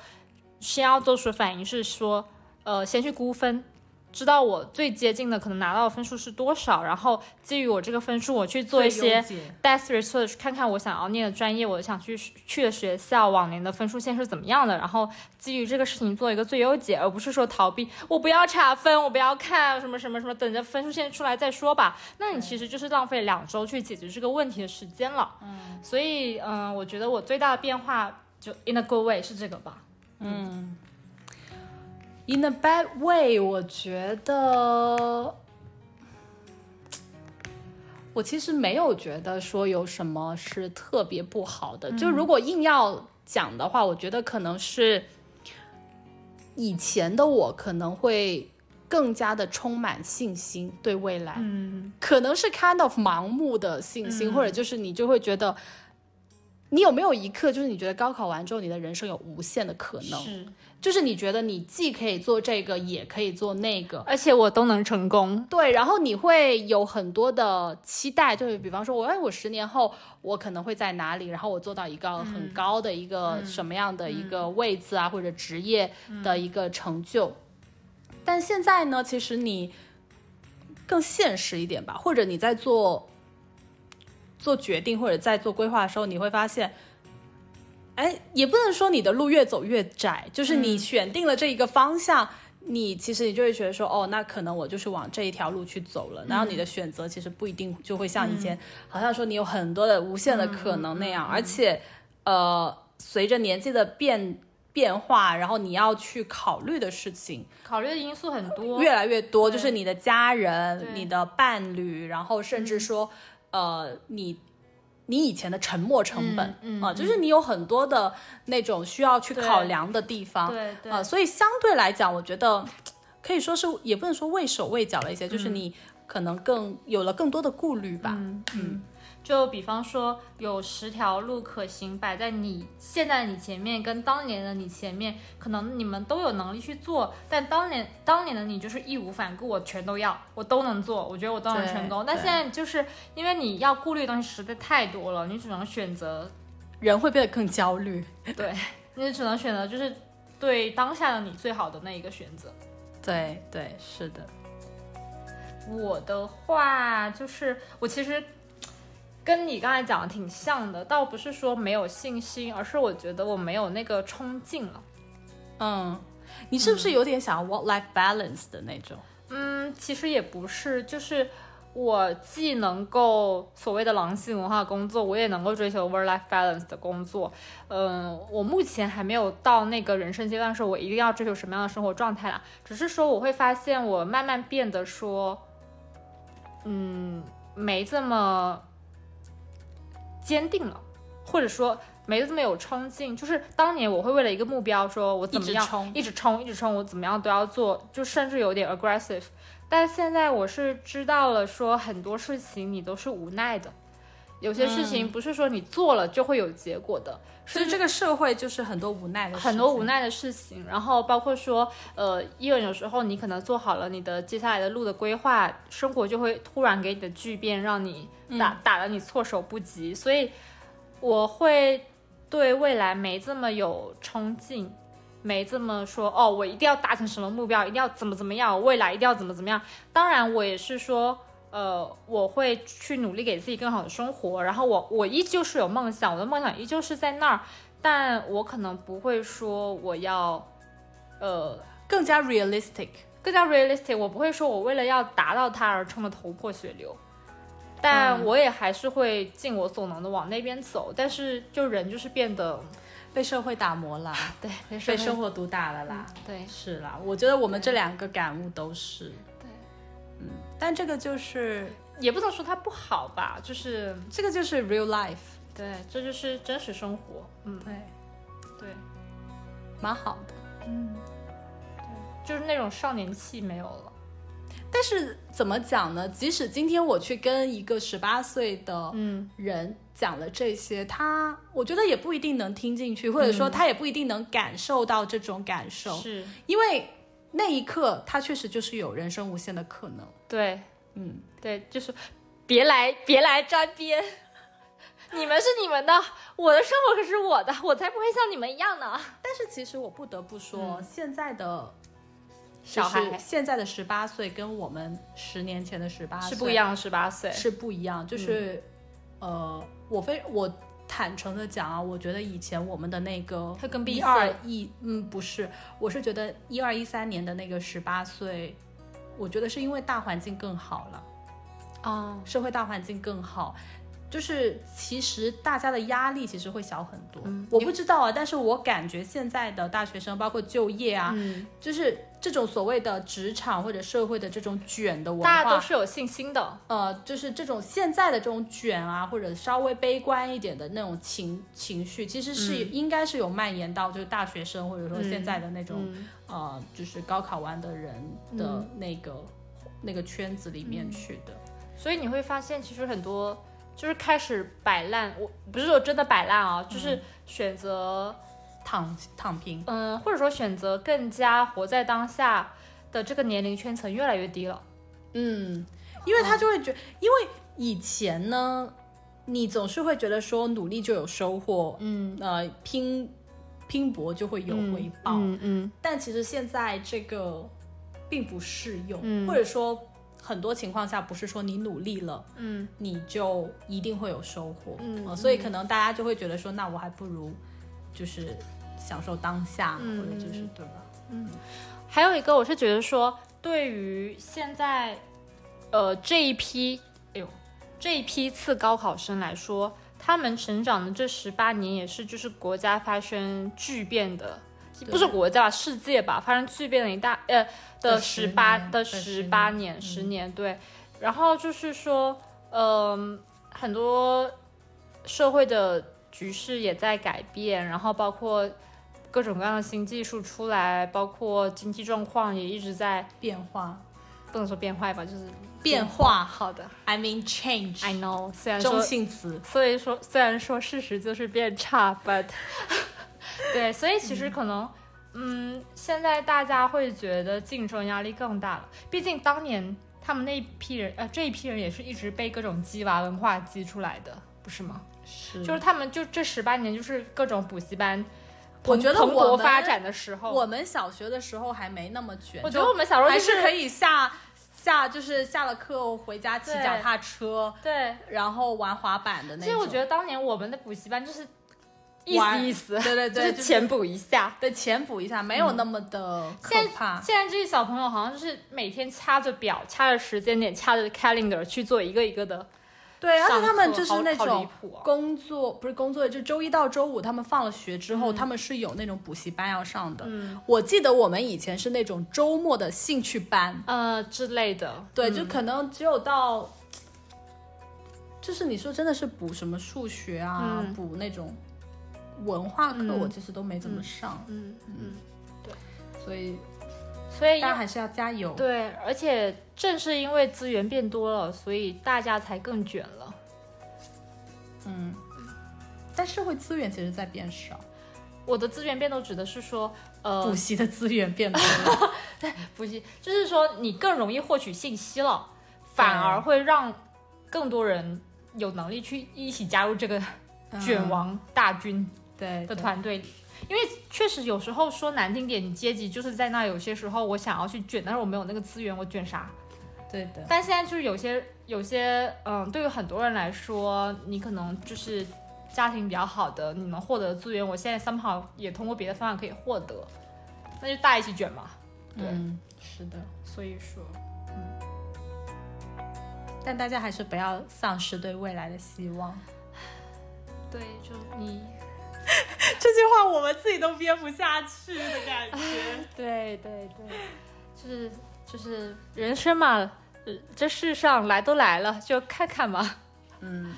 先要做出反应是说呃，先去估分，知道我最接近的可能拿到的分数是多少，然后基于我这个分数我去做一些 desk research， 看看我想要念的专业，我想去去的学校往年的分数线是怎么样的，然后基于这个事情做一个最优解，而不是说逃避，我不要查分，我不要看什么什么什么，等着分数线出来再说吧，那你其实就是浪费两周去解决这个问题的时间了。嗯，所以嗯、呃，我觉得我最大的变化就 in a good way 是这个吧。嗯，In a bad way， 我觉得我其实没有觉得说有什么是特别不好的、嗯、就如果硬要讲的话，我觉得可能是以前的我可能会更加的充满信心对未来、嗯、可能是 kind of 盲目的信心、嗯、或者就是你就会觉得，你有没有一刻就是你觉得高考完之后你的人生有无限的可能，是就是你觉得你既可以做这个也可以做那个，而且我都能成功，对，然后你会有很多的期待，就是比方说我哎，我十年后我可能会在哪里，然后我做到一个很高的一个什么样的一个位置啊、嗯、或者职业的一个成就、嗯、但现在呢其实你更现实一点吧，或者你在做做决定或者在做规划的时候，你会发现哎，也不能说你的路越走越窄，就是你选定了这一个方向、嗯、你其实你就会觉得说哦，那可能我就是往这一条路去走了、嗯、然后你的选择其实不一定就会像以前、嗯、好像说你有很多的无限的可能那样、嗯嗯、而且呃，随着年纪的变变化，然后你要去考虑的事情考虑的因素很多，越来越多，就是你的家人，你的伴侣，然后甚至说、嗯呃，你你以前的沉没成本、嗯嗯、啊，就是你有很多的那种需要去考量的地方，对对对、呃、所以相对来讲我觉得可以说是也不能说畏手畏脚了一些、嗯、就是你可能更有了更多的顾虑吧。 嗯, 嗯，就比方说有十条路可行摆在你现在的你前面跟当年的你前面，可能你们都有能力去做，但当年当年的你就是义无反顾，我全都要，我都能做，我觉得我都能成功。但现在就是因为你要顾虑的东西实在太多了，你只能选择，人会变得更焦虑，对，你只能选择就是对当下的你最好的那一个选择。对对，是的。我的话就是我其实跟你刚才讲的挺像的，倒不是说没有信心，而是我觉得我没有那个冲劲了。嗯，你是不是有点想 work life balance 的那种？嗯，其实也不是，就是我既能够所谓的狼性文化工作，我也能够追求 work life balance 的工作。嗯，我目前还没有到那个人生阶段说我一定要追求什么样的生活状态啦，只是说我会发现我慢慢变得说嗯，没这么坚定了，或者说没这么有冲劲。就是当年我会为了一个目标说我怎么样一直冲一直冲一直冲，我怎么样都要做，就甚至有点 aggressive。 但现在我是知道了说很多事情你都是无奈的，有些事情不是说你做了就会有结果的，嗯，所以这个社会就是很多无奈的事情，很多无奈的事情。然后包括说呃，因为有时候你可能做好了你的接下来的路的规划，生活就会突然给你的巨变，让你打、嗯、打得你措手不及。所以我会对未来没这么有冲劲，没这么说哦我一定要达成什么目标，一定要怎么怎么样，我未来一定要怎么怎么样。当然我也是说呃，我会去努力给自己更好的生活，然后我我依旧是有梦想，我的梦想依旧是在那儿，但我可能不会说我要呃更加 realistic 更加 realistic， 我不会说我为了要达到它而冲得头破血流，但我也还是会尽我所能的往那边走。但是就人就是变得被社会打磨啦，对，被生 活, 被生活毒打了啦，嗯，对，是啦，我觉得我们这两个感悟都是嗯，但这个就是也不能说它不好吧，就是这个就是 real life， 对，这就是真实生活。嗯，对对，蛮好的。嗯，对，就是那种少年气没有了。但是怎么讲呢，即使今天我去跟一个十八岁的人讲了这些，嗯，他我觉得也不一定能听进去，或者说他也不一定能感受到这种感受，是，嗯，因为那一刻他确实就是有人生无限的可能。对，嗯，对，就是别来别来沾边，你们是你们的，我的生活可是我的，我才不会像你们一样呢。但是其实我不得不说，嗯，现在的小孩，现在的十八岁跟我们十年前的十八岁是不一样的，十八岁是不一样，就是，嗯，呃，我非我。坦诚的讲啊，我觉得以前我们的那个一二一，嗯，不是，我是觉得一二一三年的那个十八岁，我觉得是因为大环境更好了，哦，社会大环境更好，就是其实大家的压力其实会小很多。嗯，我不知道啊，但是我感觉现在的大学生，包括就业啊，嗯，就是这种所谓的职场或者社会的这种卷的文化，大家都是有信心的。呃，就是这种现在的这种卷啊，或者稍微悲观一点的那种情情绪，其实是，嗯，应该是有蔓延到就是大学生，或者说现在的那种，嗯，呃，就是高考完的人的那个，嗯，那个圈子里面去的。所以你会发现，其实很多就是开始摆烂，我不是说真的摆烂啊，就是选择。嗯，躺, 躺平，嗯，或者说选择更加活在当下的这个年龄圈层越来越低了。嗯，因为他就会觉得，嗯，因为以前呢你总是会觉得说努力就有收获，嗯，呃，拼拼搏就会有回报，嗯嗯嗯，但其实现在这个并不适用，嗯，或者说很多情况下不是说你努力了，嗯，你就一定会有收获，嗯呃、所以可能大家就会觉得说那我还不如就是享受当下，嗯，或者就是对吧，嗯，还有一个我是觉得说对于现在呃这一批哎呦这一批次高考生来说，他们成长的这十八年也是就是国家发生巨变的，不是国家吧，世界吧，发生巨变的一大呃的十八的十八年十年对，然后就是说嗯，呃，很多社会的局势也在改变，然后包括各种各样的新技术出来，包括经济状况也一直在变化，不能说变坏吧，就是变化。好的 I mean change I know 虽然说中性词，所以说虽然说事实就是变差 but 对，所以其实可能 嗯, 嗯，现在大家会觉得竞争压力更大了，毕竟当年他们那一批人呃，这一批人也是一直被各种鸡娃文化激出来的，不是吗？是，就是他们就这十八年就是各种补习班，我觉得我们蓬勃发展的时候，我们小学的时候还没那么卷。我觉得我们小时候、就是、还是可以下下就是下了课回家骑脚踏车，对，然后玩滑板的那种。其实我觉得当年我们的补习班就是意思意思，对对对，就是浅补一下，对，浅补一下，没有那么的可怕。嗯、现在现在这些小朋友好像就是每天掐着表、掐着时间点、掐着 calendar 去做一个一个的。对，而且他们就是那种工作、啊、不是工作，就周一到周五他们放了学之后、嗯、他们是有那种补习班要上的、嗯、我记得我们以前是那种周末的兴趣班呃之类的，对、嗯、就可能只有到就是你说真的是补什么数学啊、嗯、补那种文化课、嗯、我其实都没怎么上。嗯 嗯, 嗯, 嗯对，所以所以大家还是要加油。对，而且正是因为资源变多了，所以大家才更卷了。嗯，但社会资源其实在变少。我的资源变多指的是说呃，补习的资源变多了对，补习就是说你更容易获取信息了，反而会让更多人有能力去一起加入这个卷王大军的团队里、嗯，因为确实有时候说难听点，你阶级就是在那，有些时候我想要去卷，但是我没有那个资源，我卷啥？对的。但现在就是有些有些嗯，对于很多人来说，你可能就是家庭比较好的，你能获得的资源，我现在 somehow 也通过别的方法可以获得，那就大家一起卷嘛。对、嗯、是的。所以说嗯，但大家还是不要丧失对未来的希望。对，就你这句话我们自己都编不下去的感觉对对对，就是就是人生嘛，这世上来都来了就看看嘛。嗯，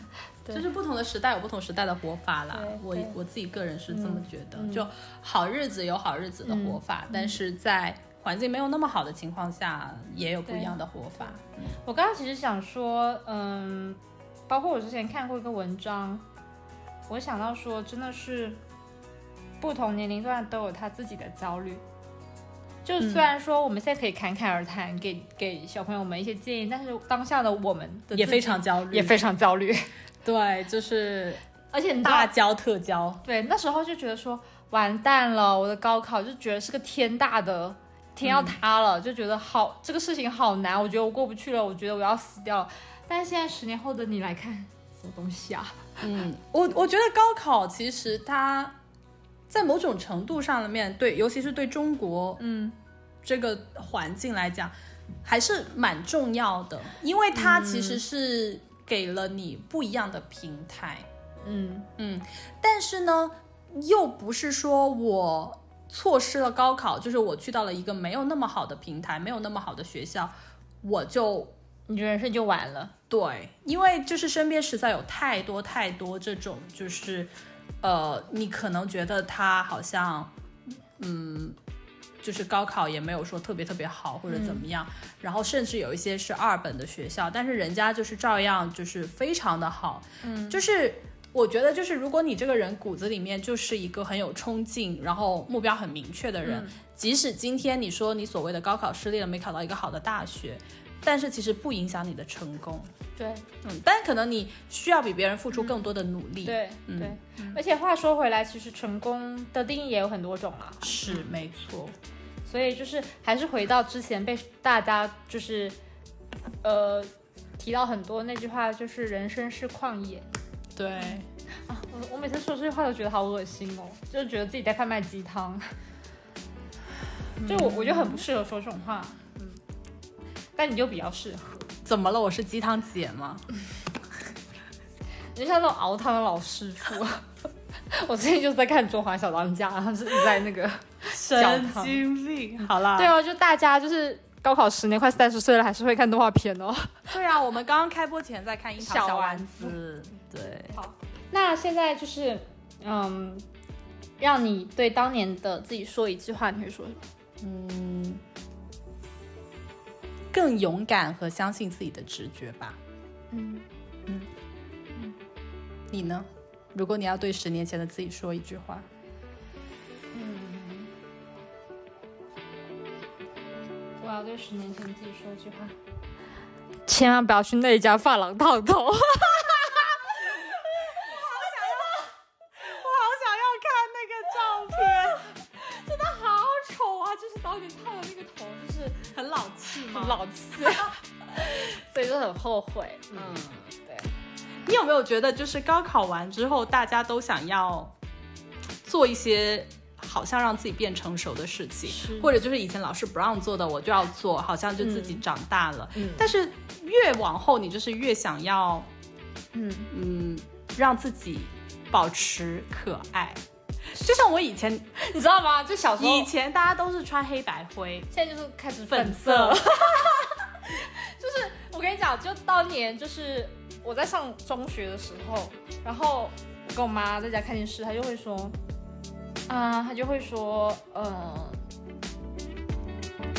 就是不同的时代有不同时代的活法啦，我我自己个人是这么觉得、嗯、就好日子有好日子的活法、嗯、但是在环境没有那么好的情况下也有不一样的活法、嗯、我刚刚其实想说嗯，包括我之前看过一个文章，我想到说真的是不同年龄段都有他自己的焦虑，就虽然说我们现在可以侃侃而谈 给, 给小朋友们一些建议，但是当下的我们的也非常焦虑也非常焦虑对，就是而且大焦特焦。对，那时候就觉得说完蛋了，我的高考就觉得是个天大的天要塌了、嗯、就觉得好这个事情好难，我觉得我过不去了，我觉得我要死掉了。但是现在十年后的你来看什么东西啊？嗯，我我觉得高考其实它在某种程度上面对，尤其是对中国嗯这个环境来讲，还是蛮重要的，因为它其实是给了你不一样的平台。嗯嗯，但是呢，又不是说我错失了高考，就是我去到了一个没有那么好的平台，没有那么好的学校，我就。你人生就完了。对，因为就是身边实在有太多太多这种就是呃，你可能觉得他好像嗯，就是高考也没有说特别特别好或者怎么样、嗯、然后甚至有一些是二本的学校，但是人家就是照样就是非常的好。嗯，就是我觉得就是如果你这个人骨子里面就是一个很有冲劲，然后目标很明确的人、嗯、即使今天你说你所谓的高考失利了，没考到一个好的大学，但是其实不影响你的成功。对，嗯，但可能你需要比别人付出更多的努力。嗯、对、嗯、对，而且话说回来，其实成功的定义也有很多种啦、啊。是，没错。所以就是还是回到之前被大家就是呃提到很多那句话，就是人生是旷野。对啊，我我每次说这句话都觉得好恶心哦，就觉得自己在贩卖鸡汤。就我我就很不适合说这种话。但你就比较适合。怎么了？我是鸡汤姐吗？你就像那种熬汤的老师傅。我最近就在看《中华小当家》，然后是在那个神经病。好啦，对哦，就大家就是高考十年，快三十岁了，还是会看动画片哦。对啊，我们刚刚开播前在看《樱桃小丸子》。对。好，那现在就是嗯，让你对当年的自己说一句话，你会说什么？嗯。更勇敢和相信自己的直觉吧。嗯嗯嗯，你呢？如果你要对十年前的自己说一句话，嗯，我要对十年前的自己说一句话：千万不要去那家发廊烫头。老气所以就很后悔。嗯，对。你有没有觉得就是高考完之后大家都想要做一些好像让自己变成熟的事情，或者就是以前老师不让做的我就要做，好像就自己长大了。嗯嗯，但是越往后你就是越想要嗯嗯让自己保持可爱。就像我以前你知道吗，就小时候以前大家都是穿黑白灰，现在就是开始粉色，粉色就是我跟你讲，就当年就是我在上中学的时候，然后我跟我妈在家看电视，她就会说啊、呃，她就会说呃，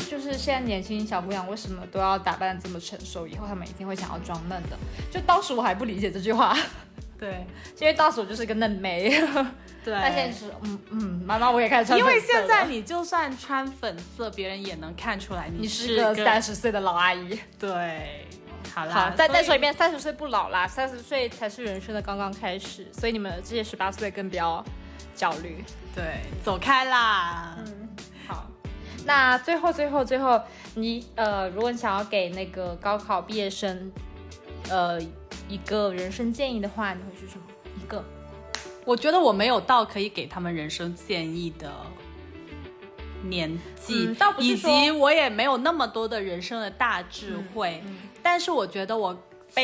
就是现在年轻小姑娘为什么都要打扮得这么成熟，以后她们一定会想要装嫩的。就当时我还不理解这句话，对，因为当时我就是个嫩妹。对，但现在是嗯嗯，妈妈我也开始穿粉色了。因为现在你就算穿粉色，别人也能看出来你是个三十岁的老阿姨。对，好啦，好，再再说一遍，三十岁不老啦，三十岁才是人生的刚刚开始，所以你们这些十八岁更不要焦虑。对，走开啦。嗯，好。那最后最后最后，你呃，如果你想要给那个高考毕业生，呃。一个人生建议的话，你会是什么？一个，我觉得我没有到可以给他们人生建议的年纪，嗯、倒不是说以及我也没有那么多的人生的大智慧。嗯嗯、但是我觉得我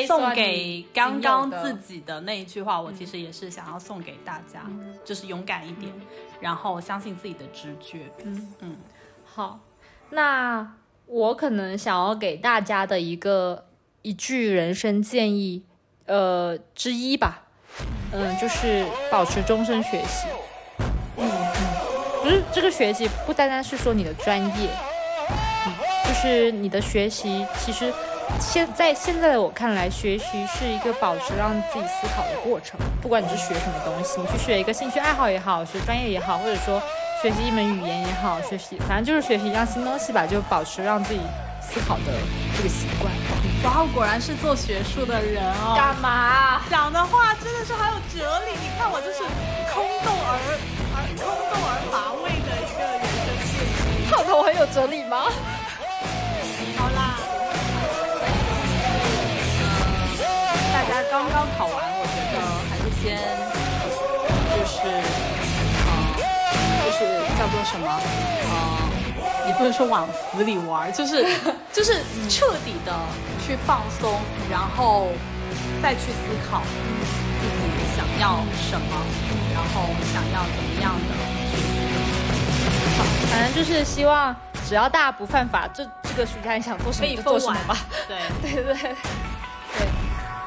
送给刚刚自己的那一句话，我其实也是想要送给大家，嗯、就是勇敢一点，嗯、然后相信自己的直觉。嗯嗯，好，那我可能想要给大家的一个一句人生建议。呃，之一吧，嗯、呃，就是保持终身学习。嗯嗯，不是这个学习不单单是说你的专业，嗯，就是你的学习。其实现在现在的我看来，学习是一个保持让自己思考的过程。不管你是学什么东西，你去学一个兴趣爱好也好，学专业也好，或者说学习一门语言也好，学习反正就是学习一样新东西吧，就保持让自己思考的这个习惯。然后果然是做学术的人哦，干嘛、啊、讲的话真的是很有哲理。你看我就是空洞而而空洞而乏味的一个人生建议。烫头很有哲理吗？好啦，大家刚刚考完，我觉得还是先就是呃，就是叫做什么呃。也不能说往死里玩，就是就是彻底的去放松，然后再去思考自己想要什么，然后想要怎么样的学习。反正就是希望只要大家不犯法，就这个暑假你想做什么就做什么吧。对对对对，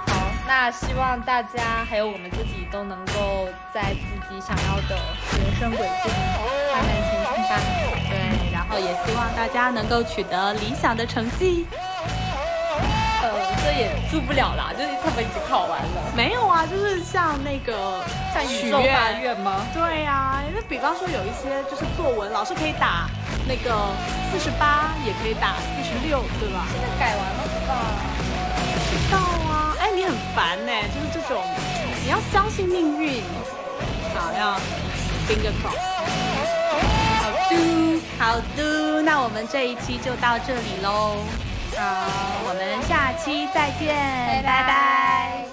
好，那希望大家还有我们自己都能够在自己想要的人生轨迹慢慢前进吧。也希望大家能够取得理想的成绩。呃，这也助不了啦，就是他们已经考完了。没有啊，就是像那个像宇宙法院吗？对呀、啊，因为比方说有一些就是作文，老师可以打那个四十八，也可以打四十六，对吧？现在改完了吧？不知道啊，哎，你很烦呢、欸，就是这种，你要相信命运，好，要 finger cross。好的，那我们这一期就到这里喽。好，我们下期再见，拜拜。拜拜。